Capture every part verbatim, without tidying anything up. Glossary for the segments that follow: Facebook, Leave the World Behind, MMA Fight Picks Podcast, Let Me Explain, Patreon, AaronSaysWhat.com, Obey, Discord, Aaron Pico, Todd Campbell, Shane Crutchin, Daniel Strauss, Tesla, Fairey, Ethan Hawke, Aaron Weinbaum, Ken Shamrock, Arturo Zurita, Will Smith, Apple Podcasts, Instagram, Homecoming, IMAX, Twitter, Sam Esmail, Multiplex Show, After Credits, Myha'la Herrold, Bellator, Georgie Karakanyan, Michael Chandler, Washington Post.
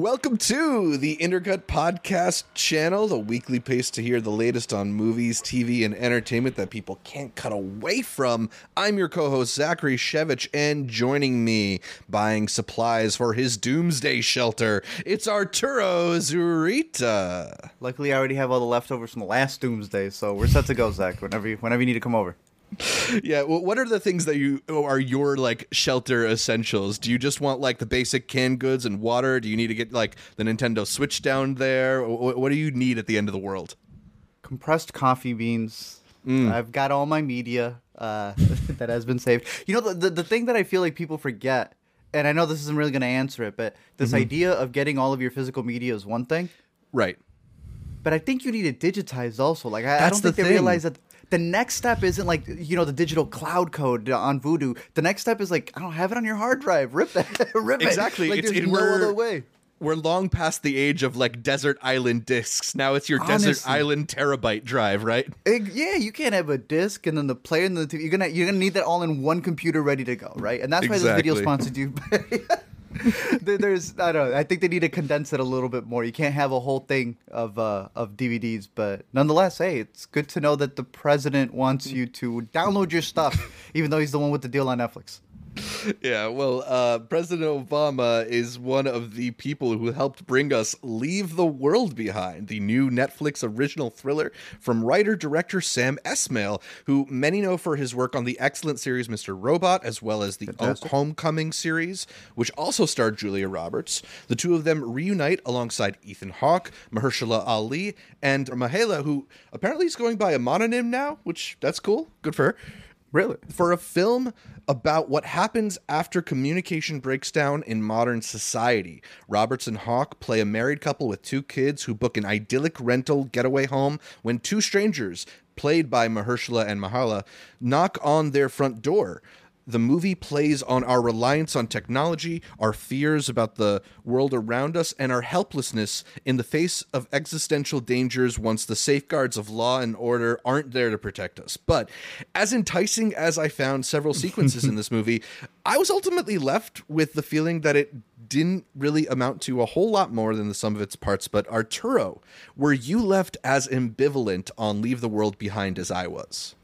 Welcome to the Intercut Podcast channel, the weekly place to hear the latest on movies, T V, and entertainment that people can't cut away from. I'm your co-host, Zachary Shevich, and joining me, buying supplies for his doomsday shelter, it's Arturo Zurita. Luckily, I already have all the leftovers from the last doomsday, so we're set to go, Zach, whenever you, whenever you need to come over. Yeah, well, what are the things that you are your like shelter essentials? Do you just want like the basic canned goods and water? Do you need to get like the Nintendo Switch down there? What do you need at the end of the world? Compressed coffee beans. Mm. I've got all my media uh, that has been saved. You know, the, the the thing that I feel like people forget, and I know this isn't really going to answer it, but this mm-hmm. idea of getting all of your physical media is one thing, right? But I think you need it digitized also. Like I, I don't the think thing. they realize that. The next step isn't like, you know, the digital cloud code on Vudu. The next step is like, I don't have it on your hard drive. Rip that. Rip exactly. it. Exactly. Like, there's it, no we're, other way. We're long past the age of like desert island discs. Now it's your Honestly. desert island terabyte drive, right? It, yeah, you can't have a disc and then the player and the T V. You're gonna you're gonna need that all in one computer ready to go, right? And that's why exactly. this video sponsored you. There's I don't know. I think they need to condense it a little bit more. You can't have a whole thing of uh, of D V Ds, but nonetheless, hey, it's good to know that the president wants you to download your stuff, even though he's the one with the deal on Netflix. Yeah, well, uh, President Obama is one of the people who helped bring us Leave the World Behind, the new Netflix original thriller from writer-director Sam Esmail, who many know for his work on the excellent series Mister Robot, as well as the Fantastic. Homecoming series, which also starred Julia Roberts. The two of them reunite alongside Ethan Hawke, Mahershala Ali, and Myha'la, who apparently is going by a mononym now, which that's cool. Good for her. Really? For a film about what happens after communication breaks down in modern society. Roberts and Hawke play a married couple with two kids who book an idyllic rental getaway home when two strangers, played by Mahershala and Myha'la, knock on their front door. The movie plays on our reliance on technology, our fears about the world around us, and our helplessness in the face of existential dangers once the safeguards of law and order aren't there to protect us. But as enticing as I found several sequences in this movie, I was ultimately left with the feeling that it didn't really amount to a whole lot more than the sum of its parts. But Arturo, were you left as ambivalent on Leave the World Behind as I was?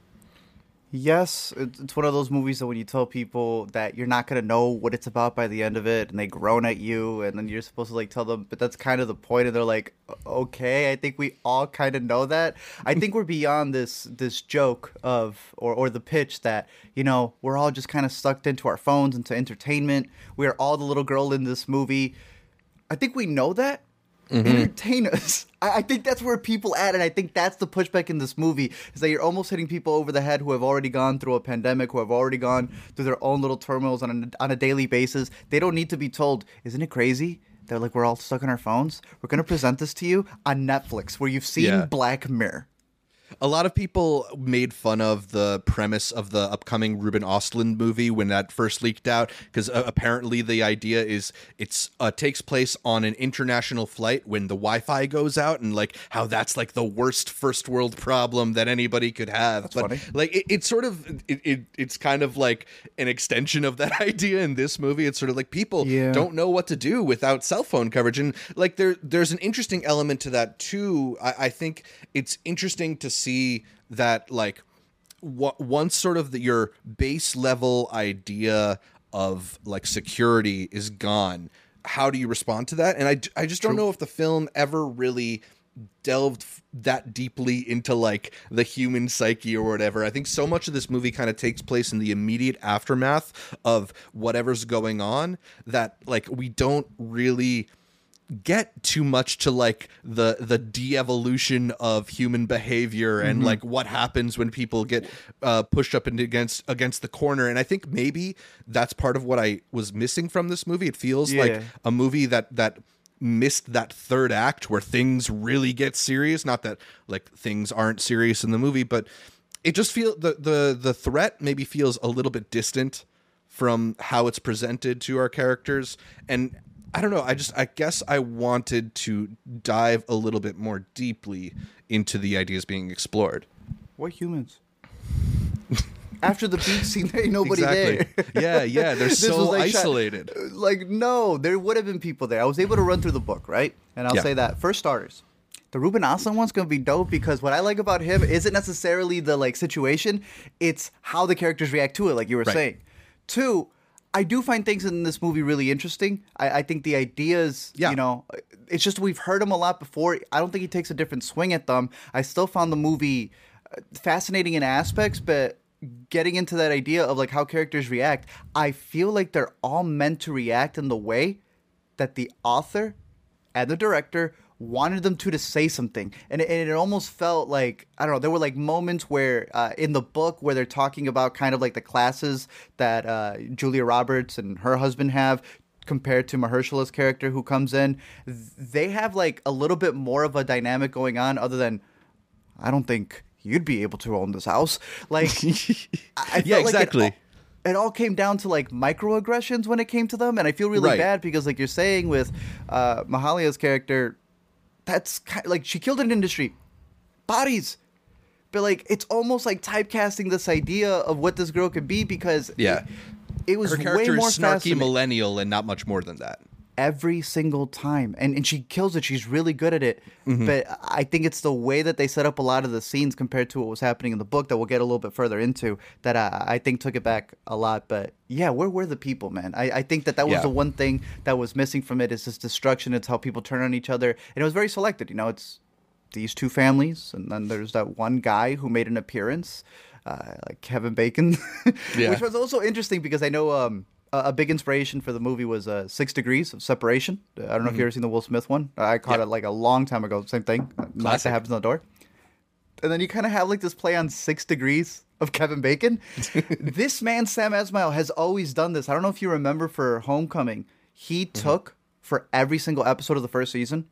Yes, it's one of those movies that when you tell people that you're not going to know what it's about by the end of it and they groan at you and then you're supposed to like tell them, but that's kind of the point. And they're like, okay, I think we all kind of know that. I think we're beyond this this joke of or, or the pitch that, you know, we're all just kind of sucked into our phones, into entertainment. We are all the little girl in this movie. I think we know that. Mm-hmm. Entertain us. I, I think that's where people at, and I think that's the pushback in this movie, is that you're almost hitting people over the head who have already gone through a pandemic, who have already gone through their own little turmoils on a, on a daily basis. They don't need to be told, isn't it crazy? They're like, we're all stuck on our phones. We're going to present this to you on Netflix, where you've seen yeah. Black Mirror. A lot of people made fun of the premise of the upcoming Ruben Ostlund movie when that first leaked out, because uh, apparently the idea is it's uh, takes place on an international flight when the Wi-Fi goes out, and like how that's like the worst first world problem that anybody could have. That's but funny. Like it's it sort of it, it it's kind of like an extension of that idea in this movie. It's sort of like people yeah. don't know what to do without cell phone coverage, and like there there's an interesting element to that too. I, I think it's interesting to see that like what once sort of the, your base level idea of like security is gone, how do you respond to that? And I, I just don't True. know if the film ever really delved f- that deeply into like the human psyche or whatever. I think so much of this movie kind of takes place in the immediate aftermath of whatever's going on that like we don't really get too much to like the the de-evolution of human behavior and mm-hmm. like what happens when people get uh pushed up and against against the corner. And I think maybe that's part of what I was missing from this movie. It feels yeah. like a movie that that missed that third act where things really get serious. Not that like things aren't serious in the movie, but it just feel the the the threat maybe feels a little bit distant from how it's presented to our characters. And I don't know. I just, I guess I wanted to dive a little bit more deeply into the ideas being explored. What humans? after the beach scene, there ain't nobody exactly. there. Yeah, yeah, they're so like isolated. Shot, like, no, there would have been people there. I was able to run through the book, right? And I'll yeah. say that, for starters, the Ruben Ostlund one's going to be dope because what I like about him isn't necessarily the, like, situation. It's how the characters react to it, like you were right. saying. Two, I do find things in this movie really interesting. I, I think the ideas, yeah. you know, it's just we've heard him a lot before. I don't think he takes a different swing at them. I still found the movie fascinating in aspects, but getting into that idea of, like, how characters react, I feel like they're all meant to react in the way that the author and the director wanted them to to say something. And it, and it almost felt like, I don't know, there were like moments where uh, in the book where they're talking about kind of like the classes that uh, Julia Roberts and her husband have compared to Mahershala's character who comes in. They have like a little bit more of a dynamic going on other than, I don't think you'd be able to own this house. Like, I felt yeah, exactly. like it all, it all came down to like microaggressions when it came to them. And I feel really right. bad because like you're saying with uh, Myha'la's character, that's kind of, like, she killed an industry, bodies, but like it's almost like typecasting this idea of what this girl could be because yeah, it, it was her character way more is snarky millennial and not much more than that every single time, and and she kills it. She's really good at it, mm-hmm. but I think it's the way that they set up a lot of the scenes compared to what was happening in the book that we'll get a little bit further into that I, I think took it back a lot. But yeah, where were the people, man? I, I think that that was yeah. the one thing that was missing from it is this destruction. It's how people turn on each other. And it was very selected. You know, it's these two families. And then there's that one guy who made an appearance, uh, like Kevin Bacon, yeah. which was also interesting because I know um, a, a big inspiration for the movie was uh, Six Degrees of Separation. I don't know mm-hmm. if you've ever seen the Will Smith one. I caught yeah. it like a long time ago. Same thing. Lots that happens on the door. And then you kind of have like this play on Six Degrees of Kevin Bacon. This man, Sam Esmail, has always done this. I don't know if you remember for Homecoming. He mm-hmm. took for every single episode of the first season,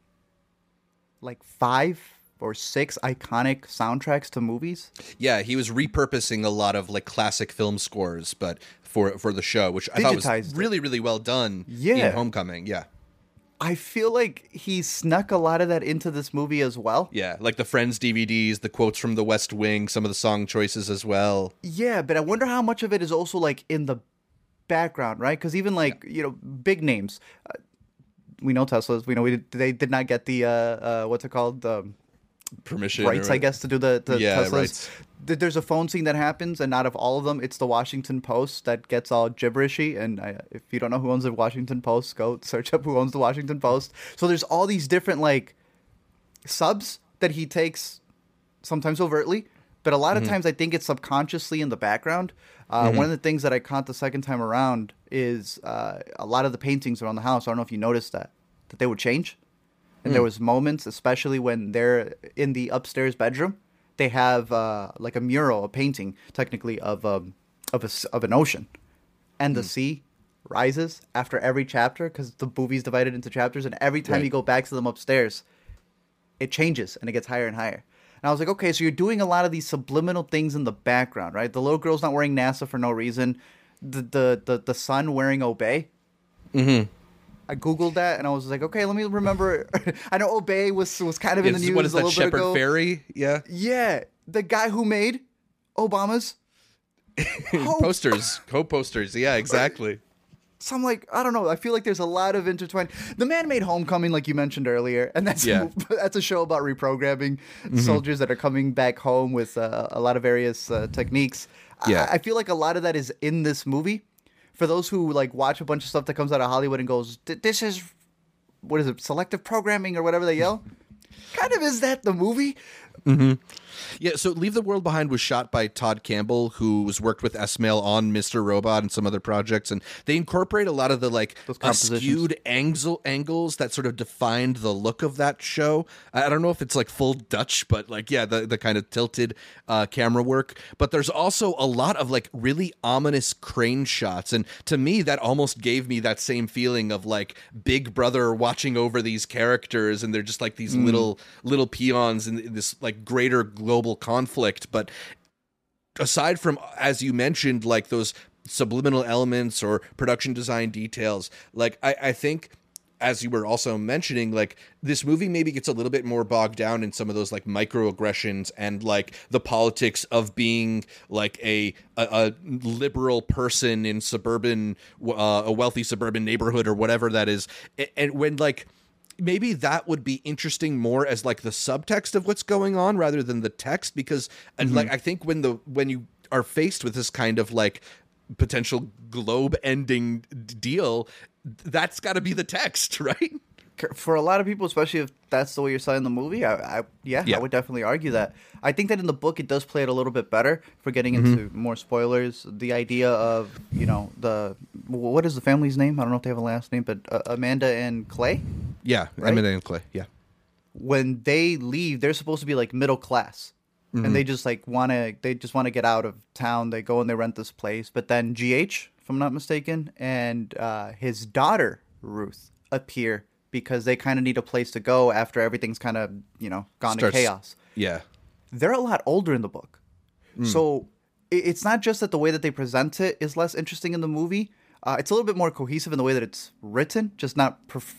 like five or six iconic soundtracks to movies. Yeah, he was repurposing a lot of like classic film scores, but for, for the show, which I Digitized thought was really, really well done yeah. in Homecoming. Yeah. I feel like he snuck a lot of that into this movie as well. Yeah, like the Friends D V Ds, the quotes from The West Wing, some of the song choices as well. Yeah, but I wonder how much of it is also like in the background, right? Because even like, yeah. you know, big names. Uh, we know Tesla's. We know we did, they did not get the, uh, uh, what's it called? Um, Permission. Rights, I guess, to do the, the yeah, Teslas. Rights. There's a phone scene that happens, and out of all of them, it's the Washington Post that gets all gibberishy. And I, if you don't know who owns the Washington Post, go search up who owns the Washington Post. So there's all these different like subs that he takes, sometimes overtly, but a lot of mm-hmm. times I think it's subconsciously in the background. Uh, mm-hmm. One of the things that I caught the second time around is uh, a lot of the paintings around the house. I don't know if you noticed that that they would change, and mm. there was moments, especially when they're in the upstairs bedroom. They have uh, like a mural, a painting, technically, of um, of a, of an ocean. And the mm. sea rises after every chapter because the movie's divided into chapters. And every time right. you go back to them upstairs, it changes and it gets higher and higher. And I was like, okay, so you're doing a lot of these subliminal things in the background, right? The little girl's not wearing NASA for no reason. The the, the, the son wearing Obey. Mm-hmm. I Googled that, and I was like, okay, let me remember. I know Obey was was kind of yeah, in the news what is a that, little Shepard bit ago. Fairey? Yeah. Yeah. The guy who made Obama's posters, co-posters. Yeah, exactly. So I'm like, I don't know. I feel like there's a lot of intertwined. The man made Homecoming, like you mentioned earlier, and that's, yeah. a, that's a show about reprogramming mm-hmm. soldiers that are coming back home with uh, a lot of various uh, techniques. Yeah. I, I feel like a lot of that is in this movie. For those who like watch a bunch of stuff that comes out of Hollywood and goes, this is, what is it, selective programming or whatever they yell? Kind of is that the movie? Mm-hmm. Yeah, so Leave the World Behind was shot by Todd Campbell, who's worked with Esmail on Mister Robot and some other projects. And they incorporate a lot of the like skewed angle, angles that sort of defined the look of that show. I don't know if it's like full Dutch, but like, yeah, the, the kind of tilted uh, camera work. But there's also a lot of like really ominous crane shots. And to me, that almost gave me that same feeling of like Big Brother watching over these characters. And they're just like these mm. little, little peons in, in this like greater global conflict. But aside from, as you mentioned, like those subliminal elements or production design details, like I, I think as you were also mentioning, like, this movie maybe gets a little bit more bogged down in some of those, like, microaggressions and, like, the politics of being, like, a a, a liberal person in suburban, uh, a wealthy suburban neighborhood or whatever that is. And when, like, maybe that would be interesting more as, like, the subtext of what's going on rather than the text, because, and mm-hmm. like, I think when the when you are faced with this kind of, like, potential globe-ending deal, that's got to be the text, right? For a lot of people, especially if that's the way you're selling the movie, I, I yeah, yeah, I would definitely argue that. I think that in the book, it does play it a little bit better. For getting mm-hmm. into more spoilers, the idea of, you know, the what is the family's name? I don't know if they have a last name, but uh, Amanda and Clay? Yeah, right? Amanda and Clay, yeah. When they leave, they're supposed to be, like, middle class. Mm-hmm. And they just, like, want to they just want to get out of town. They go and they rent this place. But then G H, if I'm not mistaken, and uh, his daughter, Ruth, appear because they kind of need a place to go after everything's kind of, you know, gone Starts, to chaos. Yeah. They're a lot older in the book. Mm. So it's not just that the way that they present it is less interesting in the movie. Uh, it's a little bit more cohesive in the way that it's written, just not perf-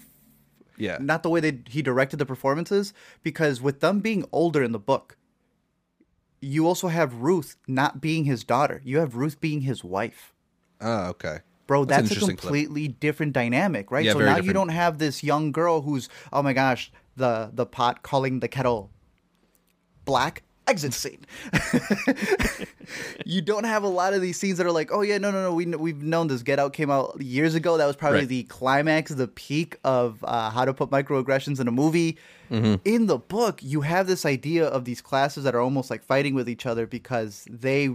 yeah, not the way that he directed the performances, because with them being older in the book, you also have Ruth not being his daughter. You have Ruth being his wife. Oh, okay. Bro, that's, that's a completely clip. different dynamic, right? Yeah, so now different. You don't have this young girl who's, oh my gosh, the, the pot calling the kettle black. Exit scene. You don't have a lot of these scenes that are like, oh yeah, no, no, no, we, we've known this. Get Out came out years ago. That was probably right. the climax, the peak of uh, how to put microaggressions in a movie. Mm-hmm. In the book, you have this idea of these classes that are almost like fighting with each other because they,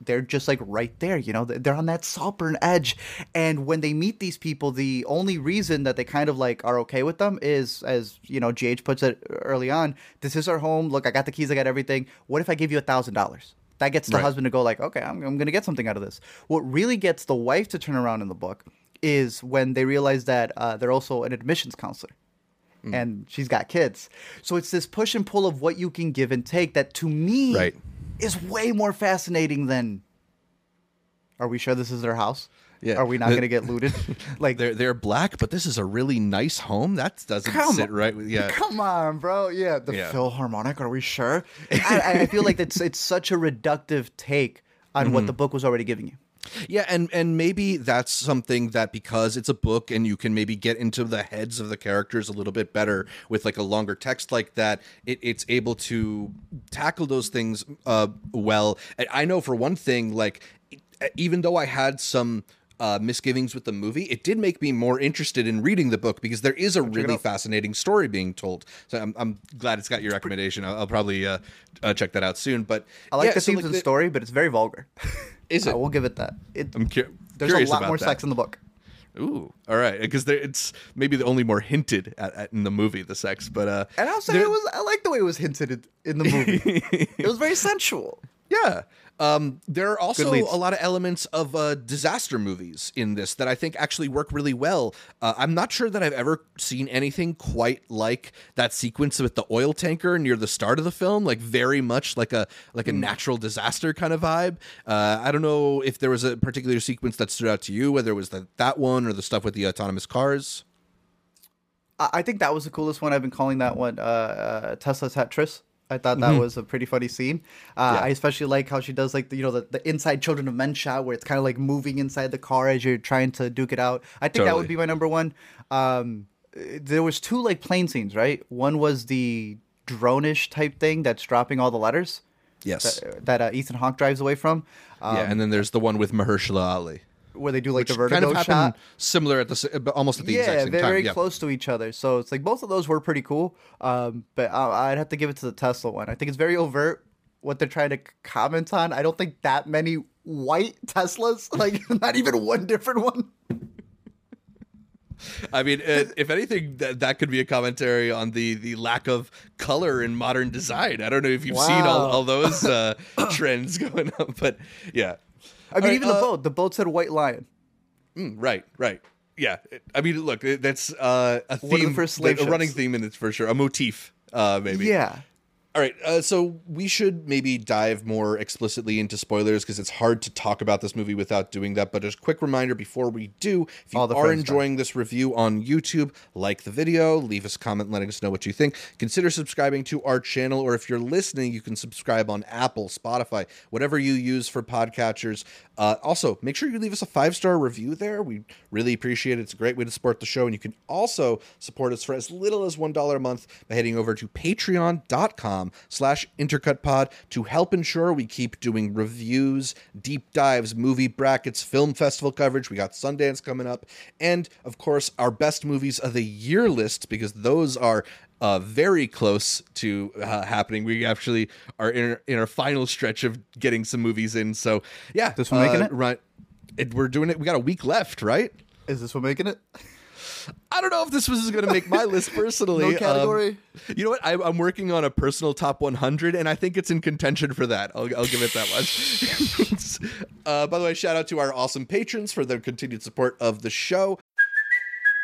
they're just like right there, you know, they're on that saltburn edge. And when they meet these people, the only reason that they kind of like are okay with them is, as you know, G H puts it early on, this is our home. Look, I got the keys. I got everything. What if I give you a thousand dollars? That gets the right. husband to go like, okay, I'm, I'm going to get something out of this. What really gets the wife to turn around in the book is when they realize that uh, they're also an admissions counselor. Mm. And she's got kids. So it's this push and pull of what you can give and take that, to me, right. is way more fascinating than, are we sure this is their house? Yeah. Are we not going to get looted? Like they're they're black, but this is a really nice home. That doesn't sit on. right with yeah. Come on, bro. Yeah, the yeah. Philharmonic. Are we sure? I, I feel like that's it's such a reductive take on mm-hmm. what the book was already giving you. Yeah, and, and maybe that's something that, because it's a book and you can maybe get into the heads of the characters a little bit better with like a longer text like that, it, it's able to tackle those things uh, well. I know for one thing, like, even though I had some uh, misgivings with the movie, it did make me more interested in reading the book because there is a really fascinating story being told. So I'm, I'm glad it's got your recommendation. I'll, I'll probably uh, uh, check that out soon. But I like yeah, the so themes like, of the story, but it's very vulgar. Is it? I will give it that. It, I'm cu- there's curious a lot about more that. Sex in the book. Ooh, all right, because it's maybe the only more hinted at, at in the movie, the sex. But uh, and I'll say there, it was. I like the way it was hinted in, in the movie. It was very sensual. Yeah. Um, there are also a lot of elements of uh, disaster movies in this that I think actually work really well. Uh, I'm not sure that I've ever seen anything quite like that sequence with the oil tanker near the start of the film, like very much like a like a natural disaster kind of vibe. Uh, I don't know if there was a particular sequence that stood out to you, whether it was the, that one or the stuff with the autonomous cars. I think that was the coolest one. I've been calling that one uh, uh, Tesla Tetris. I thought that mm-hmm. was a pretty funny scene. Uh, yeah. I especially like how she does, like, the, you know, the, the inside Children of Men shot where it's kind of like moving inside the car as you're trying to duke it out. I think totally. that would be my number one. Um, there was two, like, plane scenes, right? One was the drone-ish type thing that's dropping all the letters. Yes. That, that uh, Ethan Hawke drives away from. Um, yeah, and then there's the one with Mahershala Ali. Where they do like Which the vertigo kind of shot, similar at the almost at the yeah, exact same time. Yeah, they're very yep. close to each other. So it's like both of those were pretty cool. Um, but I, I'd have to give it to the Tesla one. I think it's very overt what they're trying to comment on. I don't think that many white Teslas, like not even one different one. I mean, it, if anything, that, that could be a commentary on the, the lack of color in modern design. I don't know if you've wow. seen all, all those uh, trends going on, but yeah. I mean, right, even the uh, boat. The boat said "White Lion." Mm, right, right, yeah. I mean, look, that's uh, a theme, the a ships. running theme in it for sure, a motif, uh, maybe. Yeah. All right, uh, so we should maybe dive more explicitly into spoilers because it's hard to talk about this movie without doing that. But just a quick reminder before we do, if you are enjoying this review on YouTube, like the video, leave us a comment letting us know what you think. Consider subscribing to our channel, or if you're listening, you can subscribe on Apple, Spotify, whatever you use for podcatchers. Uh, also, make sure you leave us a five-star review there. We really appreciate it. It's a great way to support the show. And you can also support us for as little as one dollar a month by heading over to patreon dot com slash intercutpod to help ensure we keep doing reviews, deep dives, movie brackets, film festival coverage. We got Sundance coming up. And, of course, our best movies of the year list, because those are uh, very close to uh, happening. We actually are in our, in our final stretch of getting some movies in. So, yeah. This one uh, making it? Right. It, we're doing it. We got a week left, right? Is this one making it? I don't know if this was going to make my list personally. No category. Um, you know what? I, I'm working on a personal top one hundred, and I think it's in contention for that. I'll, I'll give it that much. uh, by the way, shout out to our awesome patrons for their continued support of the show.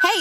Hey,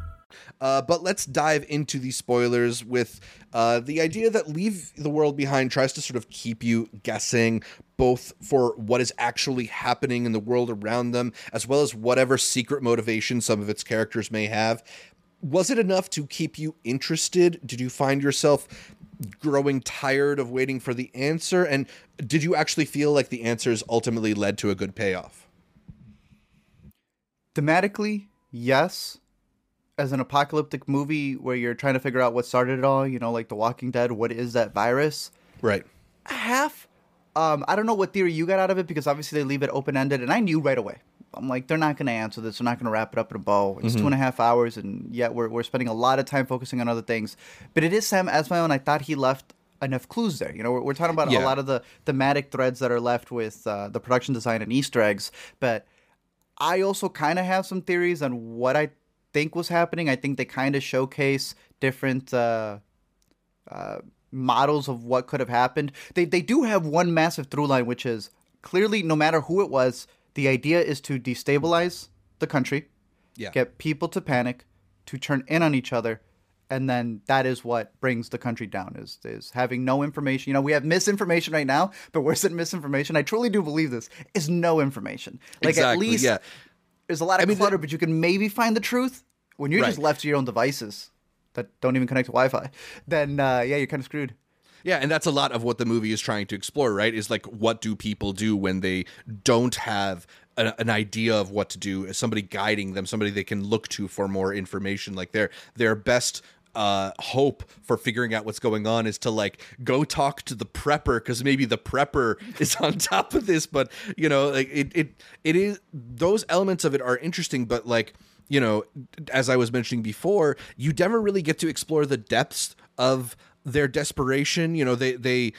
Uh, but let's dive into the spoilers with uh, the idea that Leave the World Behind tries to sort of keep you guessing, both for what is actually happening in the world around them, as well as whatever secret motivation some of its characters may have. Was it enough to keep you interested? Did you find yourself growing tired of waiting for the answer? And did you actually feel like the answers ultimately led to a good payoff? Thematically, yes. As an apocalyptic movie where you're trying to figure out what started it all, you know, like The Walking Dead, what is that virus? Right. Half, um, I don't know what theory you got out of it, because obviously they leave it open-ended, and I knew right away. I'm like, they're not going to answer this. They're not going to wrap it up in a bow. It's mm-hmm. two and a half hours, and yet we're we're spending a lot of time focusing on other things. But it is Sam Esmail, and I thought he left enough clues there. You know, we're, we're talking about yeah. a lot of the thematic threads that are left with uh, the production design and Easter eggs. But I also kind of have some theories on what I think was happening. I think they kind of showcase different uh, uh, models of what could have happened. They they do have one massive through line, which is clearly no matter who it was, the idea is to destabilize the country, yeah. get people to panic, to turn in on each other, and then that is what brings the country down, is is having no information. You know, we have misinformation right now, but worse than misinformation, I truly do believe this, is no information. Like exactly, at least... Yeah. There's a lot of I mean, clutter, that, but you can maybe find the truth when you're right. just left to your own devices that don't even connect to Wi-Fi. Then, uh, yeah, you're kind of screwed. Yeah, and that's a lot of what the movie is trying to explore, right? Is like, what do people do when they don't have a, an idea of what to do? Is somebody guiding them? Somebody they can look to for more information? Like their their best uh, hope for figuring out what's going on is to like go talk to the prepper, because maybe the prepper is on top of this. But you know, like it, it, it is, those elements of it are interesting, but like, you know, as I was mentioning before, you never really get to explore the depths of their desperation. You know, they, they,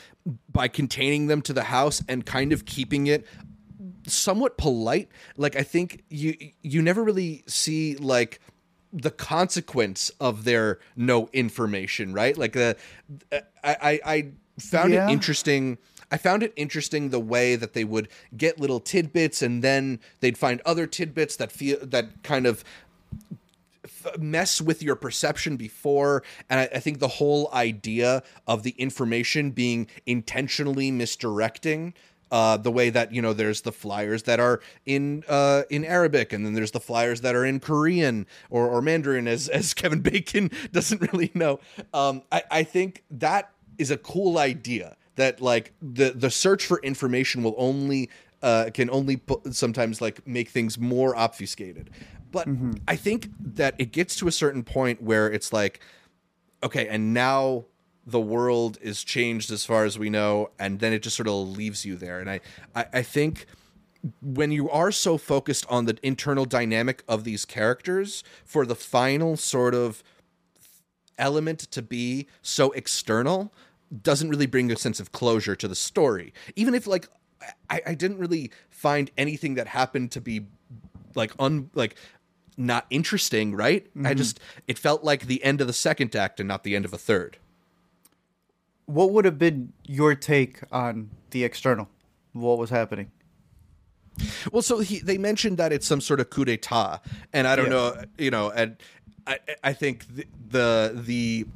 by containing them to the house and kind of keeping it somewhat polite. Like, I think you, you never really see like the consequence of their no information, right? Like the, uh, I, I, I found yeah. it interesting. I found it interesting the way that they would get little tidbits and then they'd find other tidbits that feel that kind of f- mess with your perception before. And I, I think the whole idea of the information being intentionally misdirecting, Uh, the way that, you know, there's the flyers that are in uh, in Arabic, and then there's the flyers that are in Korean or, or Mandarin, as as Kevin Bacon doesn't really know. Um, I, I think that is a cool idea, that like the the search for information will only uh, can only put, sometimes like make things more obfuscated. But mm-hmm. I think that it gets to a certain point where it's like, okay, and now the world is changed as far as we know, and then it just sort of leaves you there. And I, I, I think when you are so focused on the internal dynamic of these characters for the final sort of element to be so external, doesn't really bring a sense of closure to the story. Even if, like, I, I didn't really find anything that happened to be, like, un like not interesting, right? Mm-hmm. I just, it felt like the end of the second act and not the end of a third. What would have been your take on the external? What was happening? Well, so he, they mentioned that it's some sort of coup d'etat, and I don't yeah. know, you know, and I, I think the, the the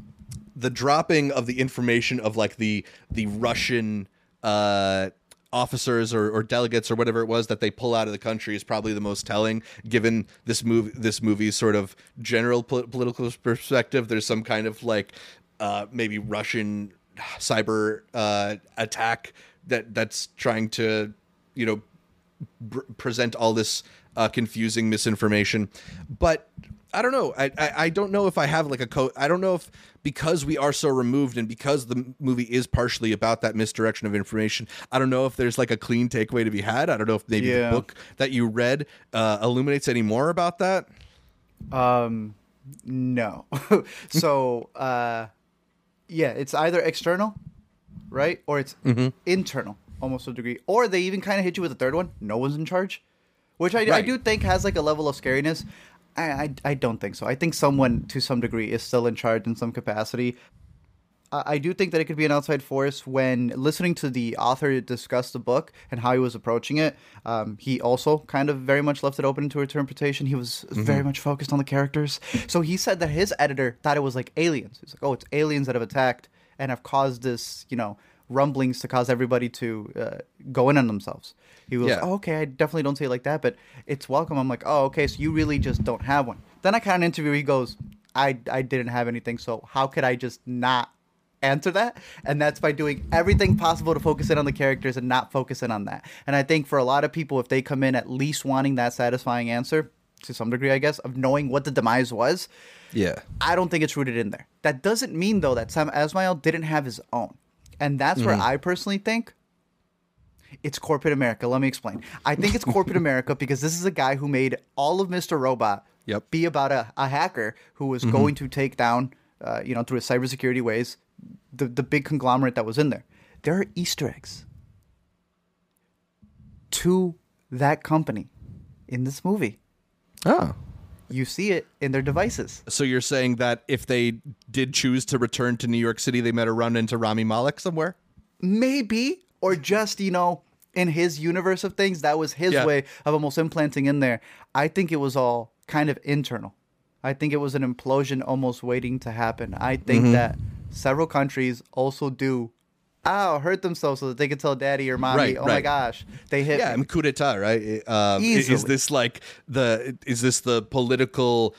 the dropping of the information of like the the Russian uh, officers or, or delegates or whatever it was that they pull out of the country is probably the most telling. Given this move, this movie's sort of general pol- political perspective, there's some kind of like uh, maybe Russian cyber uh, attack that that's trying to, you know, present all this uh, confusing misinformation. But I don't know. I, I, I don't know if I have like a co- I don't know if because we are so removed and because the movie is partially about that misdirection of information, I don't know if there's like a clean takeaway to be had. I don't know if maybe yeah. the book that you read uh, illuminates any more about that. Um, no. so uh, yeah, it's either external, right? Or it's mm-hmm. internal. Almost to a degree. Or they even kind of hit you with a third one. No one's in charge. Which I, right. I do think has like a level of scariness. I, I, I don't think so. I think someone to some degree is still in charge in some capacity. I, I do think that it could be an outside force. When listening to the author discuss the book and how he was approaching it, um, he also kind of very much left it open to interpretation. He was mm-hmm. very much focused on the characters. So he said that his editor thought it was like aliens. He's like, oh, it's aliens that have attacked and have caused this, you know, rumblings to cause everybody to uh, go in on themselves. He was yeah. oh, okay, I definitely don't say it like that, but it's welcome. I'm like, oh, okay, so you really just don't have one. Then I kind of interview, he goes, I, I didn't have anything, so how could I just not answer that? And that's by doing everything possible to focus in on the characters and not focus in on that. And I think for a lot of people, if they come in at least wanting that satisfying answer, to some degree, I guess, of knowing what the demise was, yeah, I don't think it's rooted in there. That doesn't mean, though, that Sam Esmail didn't have his own. And that's where mm. I personally think it's corporate America. Let me explain. I think it's corporate America because this is a guy who made all of Mister Robot yep. be about a, a hacker who was mm-hmm. going to take down, uh, you know, through his cybersecurity ways, the, the big conglomerate that was in there. There are Easter eggs to that company in this movie. Oh. You see it in their devices. So you're saying that if they did choose to return to New York City, they might have run into Rami Malek somewhere? Maybe. Or just, you know, in his universe of things, that was his yeah. way of almost implanting in there. I think it was all kind of internal. I think it was an implosion almost waiting to happen. I think mm-hmm. that several countries also do, oh, hurt themselves so that they could tell daddy or mommy, right, oh right. my gosh, they hit yeah, me. Yeah, coup d'etat, right? Um, is this like the, is this the political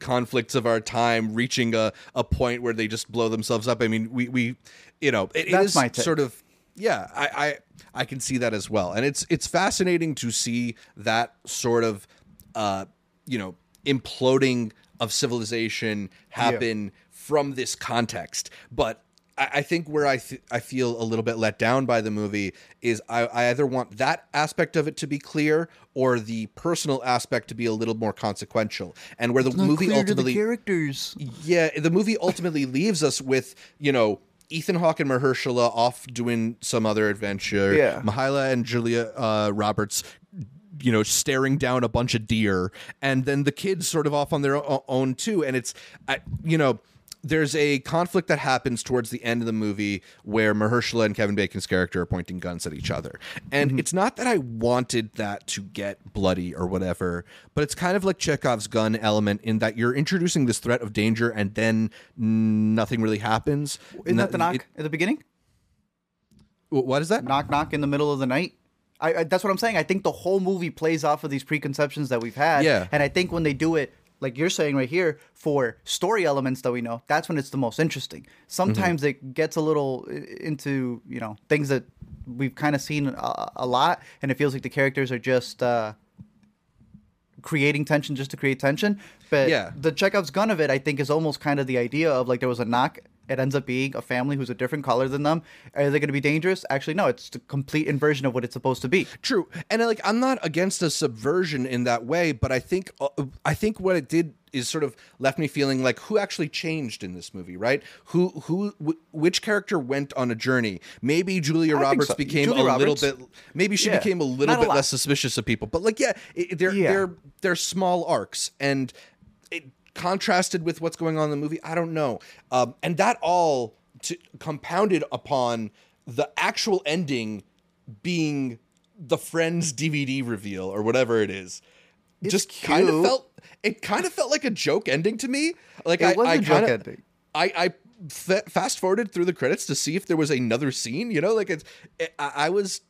conflicts of our time reaching a, a point where they just blow themselves up? I mean, we, we you know, it, it is my sort of, yeah, I, I I can see that as well. And it's, it's fascinating to see that sort of, uh, you know, imploding of civilization happen yeah. from this context. But I think where I th- I feel a little bit let down by the movie is I, I either want that aspect of it to be clear or the personal aspect to be a little more consequential. And where the movie ultimately, clear to the characters. Yeah, the movie ultimately leaves us with, you know, Ethan Hawke and Mahershala off doing some other adventure. Yeah. Myha'la and Julia uh, Roberts, you know, staring down a bunch of deer, and then the kids sort of off on their own too. And it's, I, you know. There's a conflict that happens towards the end of the movie where Mahershala and Kevin Bacon's character are pointing guns at each other. And mm-hmm. it's not that I wanted that to get bloody or whatever, but it's kind of like Chekhov's gun element in that you're introducing this threat of danger and then nothing really happens. Isn't that the knock it, at the beginning? What is that? Knock, knock in the middle of the night. I, I, that's what I'm saying. I think the whole movie plays off of these preconceptions that we've had. Yeah. And I think when they do it, like you're saying right here, for story elements that we know, that's when it's the most interesting. Sometimes mm-hmm. it gets a little into, you know, things that we've kind of seen a, a lot, and it feels like the characters are just uh, creating tension just to create tension. But yeah. the Chekhov's gun of it, I think, is almost kind of the idea of like there was a knock It ends up being a family who's a different color than them. Are they going to be dangerous? Actually, no. It's the complete inversion of what it's supposed to be. True. And like, I'm not against a subversion in that way, but I think uh, I think what it did is sort of left me feeling like, who actually changed in this movie, right? Who, who, wh- which character went on a journey? Maybe Julia I Roberts so. became Julia a Roberts. little bit. Maybe she yeah. became a little not bit a less suspicious of people. But like, yeah, it, they're yeah. they're they're small arcs, and it contrasted with what's going on in the movie. I don't know, um, and that all to, compounded upon the actual ending being the Friends D V D reveal or whatever it is. It's just cute. kind of felt. It kind of felt like a joke ending to me. Like it I, was I a kinda, joke ending. I, I f- fast forwarded through the credits to see if there was another scene. You know, like it's. It, I, I was.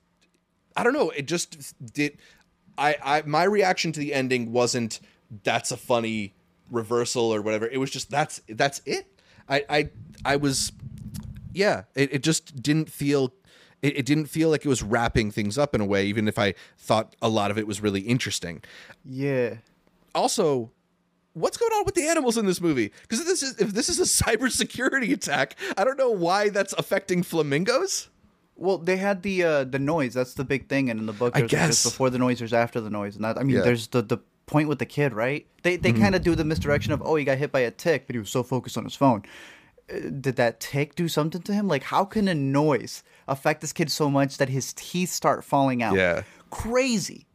I don't know. It just did. I, I my reaction to the ending wasn't that's a funny reversal or whatever. It was just that's that's it. I I, I was. Yeah. It, it just didn't feel. It, it didn't feel like it was wrapping things up in a way, even if I thought a lot of it was really interesting. Yeah. Also, what's going on with the animals in this movie? Because this is if this is a cybersecurity attack, I don't know why that's affecting flamingos. Well, they had the uh, the noise. That's the big thing. And in the book, there's just before the noise, there's after the noise. And that, I mean, yeah. there's the, the point with the kid, right? They they mm-hmm. kind of do the misdirection of, oh, he got hit by a tick, but he was so focused on his phone. Did that tick do something to him? Like, how can a noise affect this kid so much that his teeth start falling out? Yeah. Crazy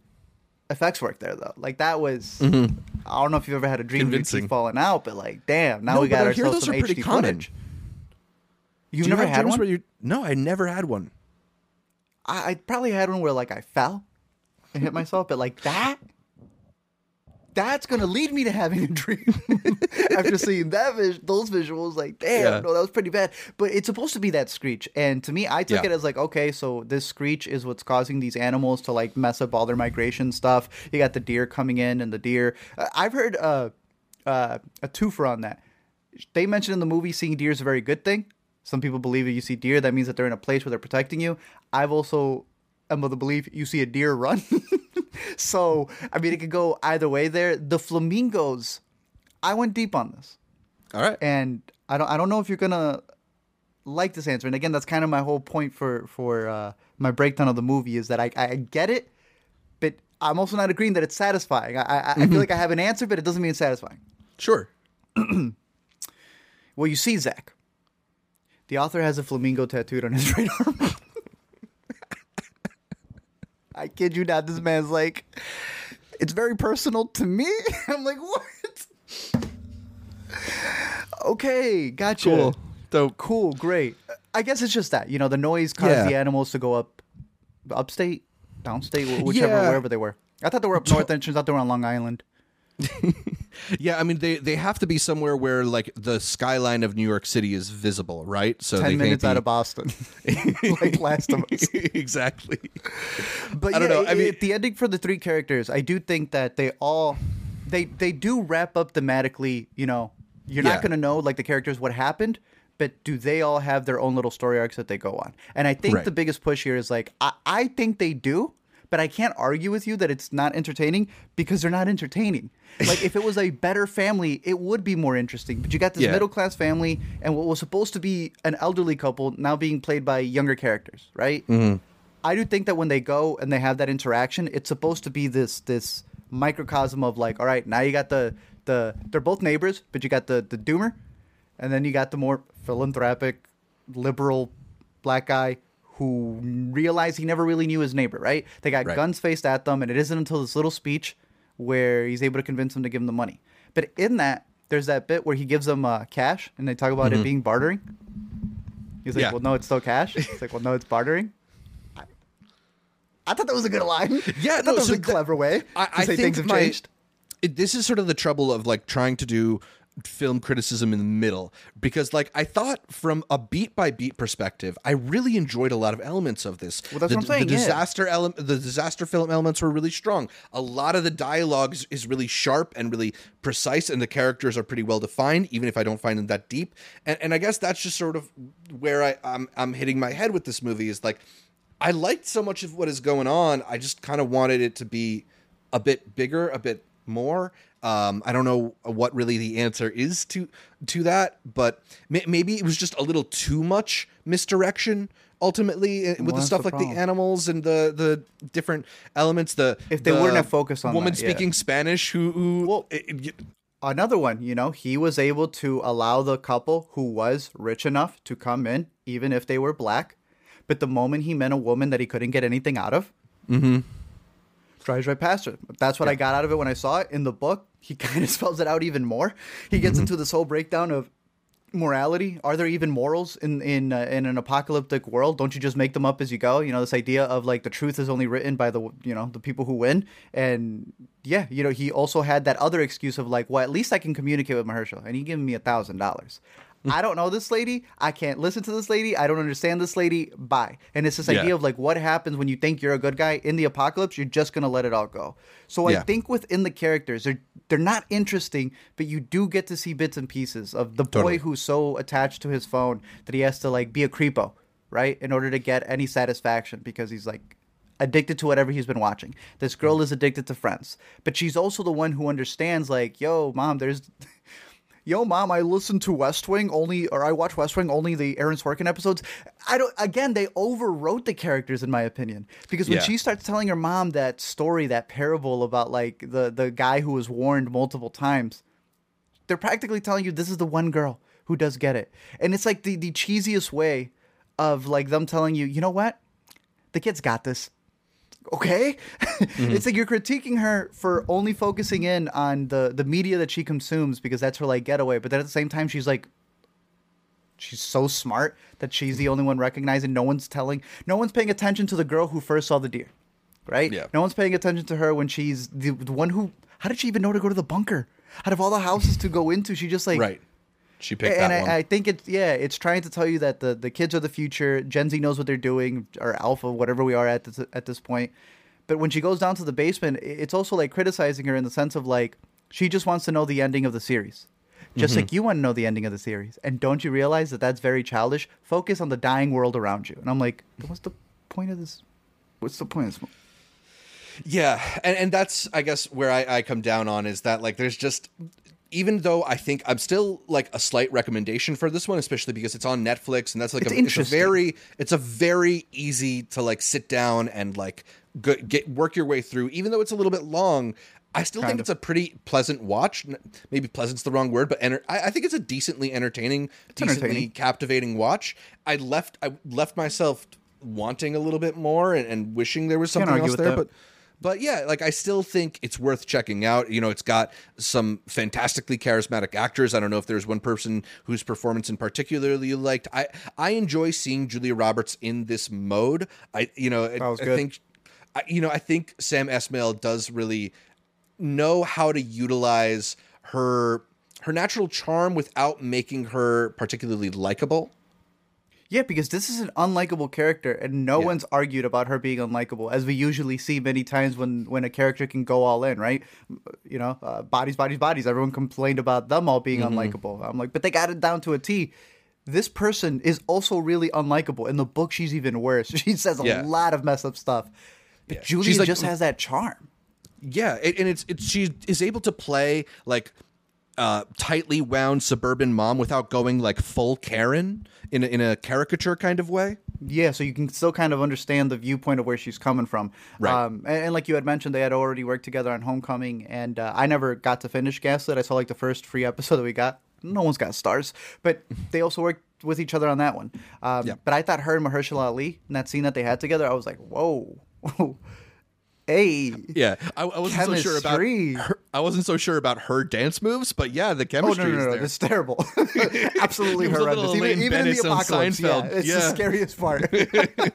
effects work there, though. Like, that was mm-hmm. I don't know if you've ever had a dream convincing. Of your teeth falling out, but like, damn, now no, we got but ourselves some H D footage. You've do never you had one? Where you... No, I never had one. I, I probably had one where like I fell and hit myself, but like that. That's going to lead me to having a dream after seeing that vis- those visuals. Like, damn, yeah. no, that was pretty bad. But it's supposed to be that screech. And to me, I took yeah. it as like, okay, so this screech is what's causing these animals to like mess up all their migration stuff. You got the deer coming in and the deer. Uh, I've heard uh, uh, a twofer on that. They mentioned in the movie seeing deer is a very good thing. Some people believe if you see deer, that means that they're in a place where they're protecting you. I've also am of the belief you see a deer run. So, I mean, it could go either way there. The flamingos, I went deep on this. All right. And I don't I don't know if you're going to like this answer. And again, that's kind of my whole point for, for uh, my breakdown of the movie is that I, I get it, but I'm also not agreeing that it's satisfying. I, I, mm-hmm. I feel like I have an answer, but it doesn't mean it's satisfying. Sure. Well, you see, Zach, the author has a flamingo tattooed on his right arm. I kid you not, this man's like, it's very personal to me. I'm like, what? Okay, gotcha. Cool. So cool, great. I guess it's just that, you know, the noise caused yeah. the animals to go up, upstate, downstate, whichever, yeah. wherever they were. I thought they were up north, and it turns out they were on Long Island. Yeah, I mean, they, they have to be somewhere where, like, the skyline of New York City is visible, right? So Ten they minutes be... out of Boston. Like Last of Us. Exactly. But I yeah, don't know. I mean, the ending for the three characters, I do think that they all, they, they do wrap up thematically, you know, you're yeah. not going to know, like, the characters what happened, but do they all have their own little story arcs that they go on? And I think right. the biggest push here is, like, I, I think they do. But I can't argue with you that it's not entertaining because they're not entertaining. Like, if it was a better family, it would be more interesting. But you got this yeah. middle-class family and what was supposed to be an elderly couple now being played by younger characters, right? Mm-hmm. I do think that when they go and they have that interaction, it's supposed to be this this microcosm of, like, all right, now you got the the they're both neighbors, but you got the, the doomer, and then you got the more philanthropic, liberal black guy who realized he never really knew his neighbor, right? They got right. guns faced at them, and it isn't until this little speech where he's able to convince him to give him the money. But in that, there's that bit where he gives them uh, cash, and they talk about mm-hmm. it being bartering. He's like, yeah. well, no, it's still cash. He's like, well, no, it's bartering. I, I thought that was a good line. Yeah, I thought no, that was so a clever that, way to I, I say think things have my, changed. It, this is sort of the trouble of, like, trying to do film criticism in the middle, because like I thought from a beat by beat perspective, I really enjoyed a lot of elements of this. Well, that's the, what I'm saying. The disaster yeah. ele- the disaster film elements were really strong. A lot of the dialogue is really sharp and really precise, and the characters are pretty well defined, even if I don't find them that deep. And, and I guess that's just sort of where I, I'm I'm hitting my head with this movie is like I liked so much of what is going on. I just kind of wanted it to be a bit bigger, a bit more. Um, I don't know what really the answer is to to that, but may- maybe it was just a little too much misdirection. Ultimately, with the stuff the like problem? the animals and the, the different elements, the if they the wouldn't have focused on woman that, speaking yeah. Spanish, who, who well, it, it, another one, you know, he was able to allow the couple who was rich enough to come in, even if they were black. But the moment he met a woman that he couldn't get anything out of, mm-hmm. drives right past her. That's what yeah. I got out of it when I saw it in the book. He kind of spells it out even more. He gets mm-hmm. into this whole breakdown of morality. Are there even morals in in uh, in an apocalyptic world? Don't you just make them up as you go? You know, this idea of like the truth is only written by the you know the people who win. And yeah, you know, he also had that other excuse of like, well, at least I can communicate with Mahershala, and he gave me a thousand dollars. I don't know this lady. I can't listen to this lady. I don't understand this lady. Bye. And it's this yeah. idea of like what happens when you think you're a good guy in the apocalypse. You're just going to let it all go. So yeah. I think within the characters, they're, they're not interesting, but you do get to see bits and pieces of the totally. boy who's so attached to his phone that he has to like be a creepo, right, in order to get any satisfaction because he's like addicted to whatever he's been watching. This girl is addicted to Friends, but she's also the one who understands like, yo, mom, there's... Yo, mom, I listen to West Wing only, or I watch West Wing only the Aaron Sorkin episodes. I don't. Again, they overwrote the characters, in my opinion, because when yeah. she starts telling her mom that story, that parable about like the the guy who was warned multiple times, they're practically telling you this is the one girl who does get it, and it's like the the cheesiest way of like them telling you, you know what, the kid's got this. Okay, mm-hmm. It's like you're critiquing her for only focusing in on the, the media that she consumes because that's her like getaway. But then at the same time, she's like, she's so smart that she's the only one recognizing. No one's telling, no one's paying attention to the girl who first saw the deer, right? Yeah. No one's paying attention to her when she's the, the one who. How did she even know to go to the bunker? Out of all the houses to go into, she just like right. She picked and that I, one. I think it's, yeah, it's trying to tell you that the, the kids are the future. Gen Z knows what they're doing, or alpha, whatever we are at this, at this point. But when she goes down to the basement, it's also like criticizing her in the sense of like, she just wants to know the ending of the series. Just mm-hmm. like you want to know the ending of the series. And don't you realize that that's very childish? Focus on the dying world around you. And I'm like, what's the point of this? What's the point of this? Yeah. And, and that's, I guess, where I, I come down on is that like, there's just... Even though I think I'm still like a slight recommendation for this one, especially because it's on Netflix and that's like it's a, it's a very, it's a very easy to like sit down and like go, get work your way through. Even though it's a little bit long, I still kind think of. it's a pretty pleasant watch. Maybe pleasant's the wrong word, but enter- I, I think it's a decently entertaining, it's decently entertaining. captivating watch. I left, I left myself wanting a little bit more and, and wishing there was something else there, that. but. But yeah, like I still think it's worth checking out. You know, it's got some fantastically charismatic actors. I don't know if there's one person whose performance in particular you liked. I, I enjoy seeing Julia Roberts in this mode. I you know I, I think I, you know I think Sam Esmail does really know how to utilize her her natural charm without making her particularly likable. Yeah, because this is an unlikable character, and no yeah. one's argued about her being unlikable, as we usually see many times when, when a character can go all in, right? You know, uh, bodies, bodies, bodies. Everyone complained about them all being mm-hmm. unlikable. I'm like, but they got it down to a T. This person is also really unlikable. In the book, she's even worse. She says a yeah. lot of messed up stuff. But yeah. Julia like, just has that charm. Yeah, and it's, it's she is able to play, like... Uh, tightly wound suburban mom without going like full Karen in a, in a caricature kind of way. Yeah, so you can still kind of understand the viewpoint of where she's coming from. Right. Um, and, and like you had mentioned, they had already worked together on Homecoming, and uh, I never got to finish Gaslit. I saw like the first free episode that we got. No one's got stars, but they also worked with each other on that one. Um, yeah. But I thought her and Mahershala Ali in that scene that they had together, I was like, whoa. Hey, yeah, I, I wasn't chemistry. so sure about her, I wasn't so sure about her dance moves, but yeah, the chemistry. Oh no, no, no, is there. It's terrible, absolutely horrendous. Even, even in the apocalypse, yeah, it's yeah. the scariest part. But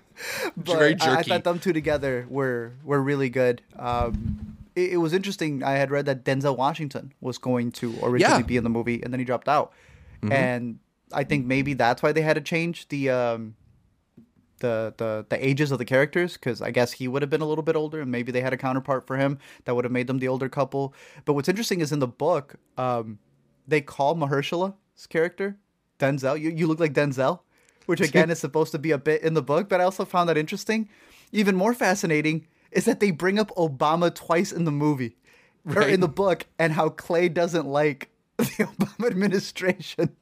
very jerky. I, I thought them two together were were really good. Um, it, it was interesting. I had read that Denzel Washington was going to originally yeah. be in the movie, and then he dropped out, mm-hmm. and I think maybe that's why they had to change the. Um, The, the the ages of the characters, because I guess he would have been a little bit older and maybe they had a counterpart for him that would have made them the older couple. But what's interesting is in the book, um, they call Mahershala's character Denzel. You, you look like Denzel, which again is supposed to be a bit in the book. But I also found that interesting. Even more fascinating is that they bring up Obama twice in the movie. right. or in the book, and how Clay doesn't like the Obama administration.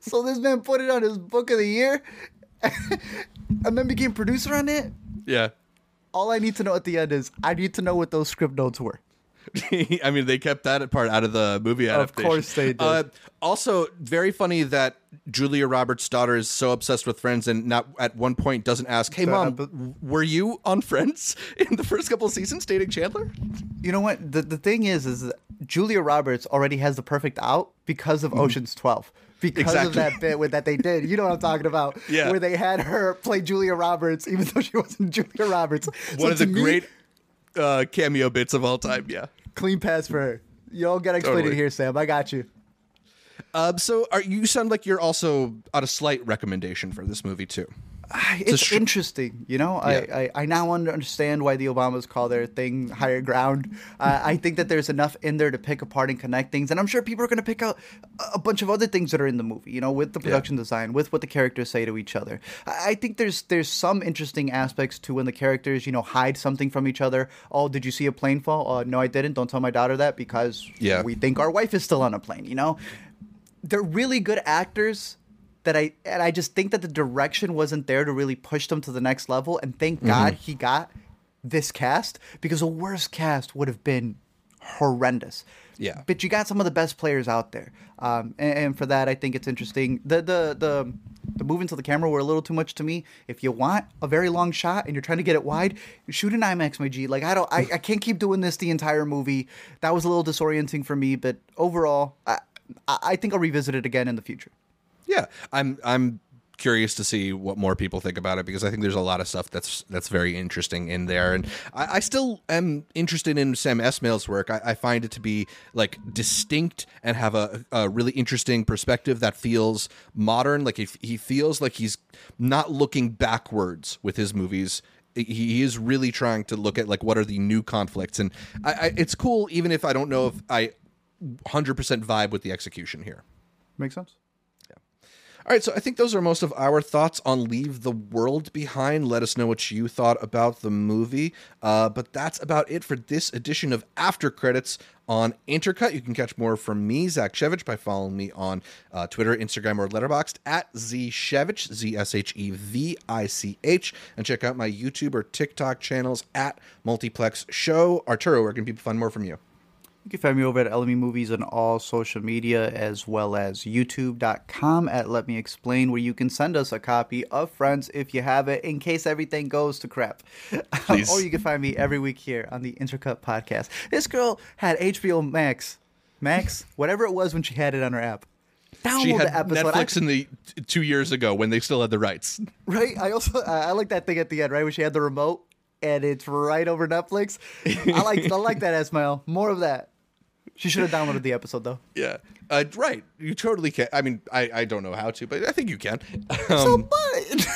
So this man put it on his book of the year and then became producer on it. Yeah. All I need to know at the end is I need to know what those script notes were. I mean, they kept that part out of the movie adaptation. Of course they did. Uh, also, very funny that Julia Roberts' daughter is so obsessed with Friends and not at one point doesn't ask, hey, Mom, uh, were you on Friends in the first couple of seasons dating Chandler? You know what? The the thing is, is that Julia Roberts already has the perfect out because of mm. Ocean's twelve. Because exactly. of that bit with, that they did. You know what I'm talking about. Yeah. Where they had her play Julia Roberts, even though she wasn't Julia Roberts. So one of the me, great... Uh, cameo bits of all time, yeah. Clean pass for her. You all gotta explain totally. It here, Sam. I got you. Um, so are, you sound like you're also on a slight recommendation for this movie too. It's, it's sh- interesting, you know. Yeah. I, I, I now understand why the Obamas call their thing higher ground. Uh, I think that there's enough in there to pick apart and connect things, and I'm sure people are going to pick out a bunch of other things that are in the movie, you know, with the production yeah. design, with what the characters say to each other. I, I think there's there's some interesting aspects to when the characters, you know, hide something from each other. Oh, did you see a plane fall? Uh, no, I didn't. Don't tell my daughter that because yeah. we think our wife is still on a plane, you know. They're really good actors. That I and I just think that the direction wasn't there to really push them to the next level. And thank mm-hmm. God he got this cast, because the worst cast would have been horrendous. Yeah. But you got some of the best players out there. Um, and, and for that, I think it's interesting. The the the the movements of the camera were a little too much to me. If you want a very long shot and you're trying to get it wide, shoot an IMAX, my G. Like I don't, I, I can't keep doing this the entire movie. That was a little disorienting for me. But overall, I I think I'll revisit it again in the future. Yeah, I'm I'm curious to see what more people think about it, because I think there's a lot of stuff that's that's very interesting in there. And I, I still am interested in Sam Esmail's work. I, I find it to be like distinct and have a, a really interesting perspective that feels modern. Like he, he feels like he's not looking backwards with his movies. He is really trying to look at like what are the new conflicts. And I, I, it's cool, even if I don't know if I one hundred percent vibe with the execution here. Makes sense. All right, so I think those are most of our thoughts on Leave the World Behind. Let us know what you thought about the movie. Uh, but that's about it for this edition of After Credits on Intercut. You can catch more from me, Zach Shevich, by following me on uh, Twitter, Instagram, or Letterboxd at zshevich, Z S H E V I C H. And check out my YouTube or TikTok channels at Multiplex Show. Arturo, where can people find more from you? You can find me over at L M E Movies on all social media, as well as YouTube dot com at Let Me Explain, where you can send us a copy of Friends if you have it, in case everything goes to crap. Or you can find me every week here on the Intercut Podcast. This girl had H B O Max, Max, whatever it was when she had it on her app. Download she had the episode. Netflix I, in the two years ago when they still had the rights. Right. I also uh, I like that thing at the end, right, where she had the remote and it's right over Netflix. I like I like that, Esmail. More of that. She should have downloaded the episode, though. Yeah. Uh, right. You totally can. I mean, I, I don't know how to, but I think you can. Um, so, but...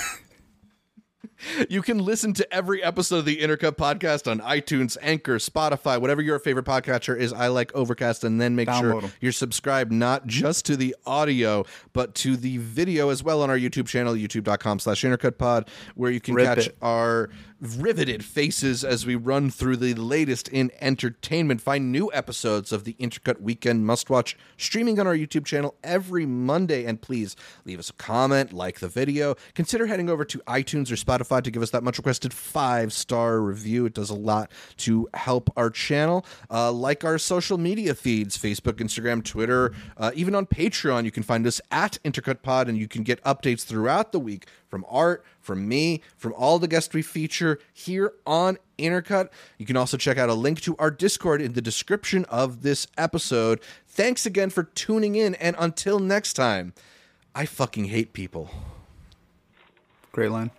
You can listen to every episode of the Intercut Podcast on iTunes, Anchor, Spotify, whatever your favorite podcatcher is. I like Overcast. And then make Download sure them. You're subscribed not just to the audio, but to the video as well on our YouTube channel, youtube dot com slash intercut pod, where you can Rip catch it. Our riveted faces as we run through the latest in entertainment. Find new episodes of the Intercut Weekend Must Watch streaming on our YouTube channel every Monday. And please leave us a comment, like the video. Consider heading over to iTunes or Spotify to give us that much requested five-star review. It does a lot to help our channel. Uh, like our social media feeds, Facebook, Instagram, Twitter, uh, even on Patreon, you can find us at IntercutPod, and you can get updates throughout the week from Art, from me, from all the guests we feature here on Intercut. You can also check out a link to our Discord in the description of this episode. Thanks again for tuning in, and until next time, I fucking hate people. Great line.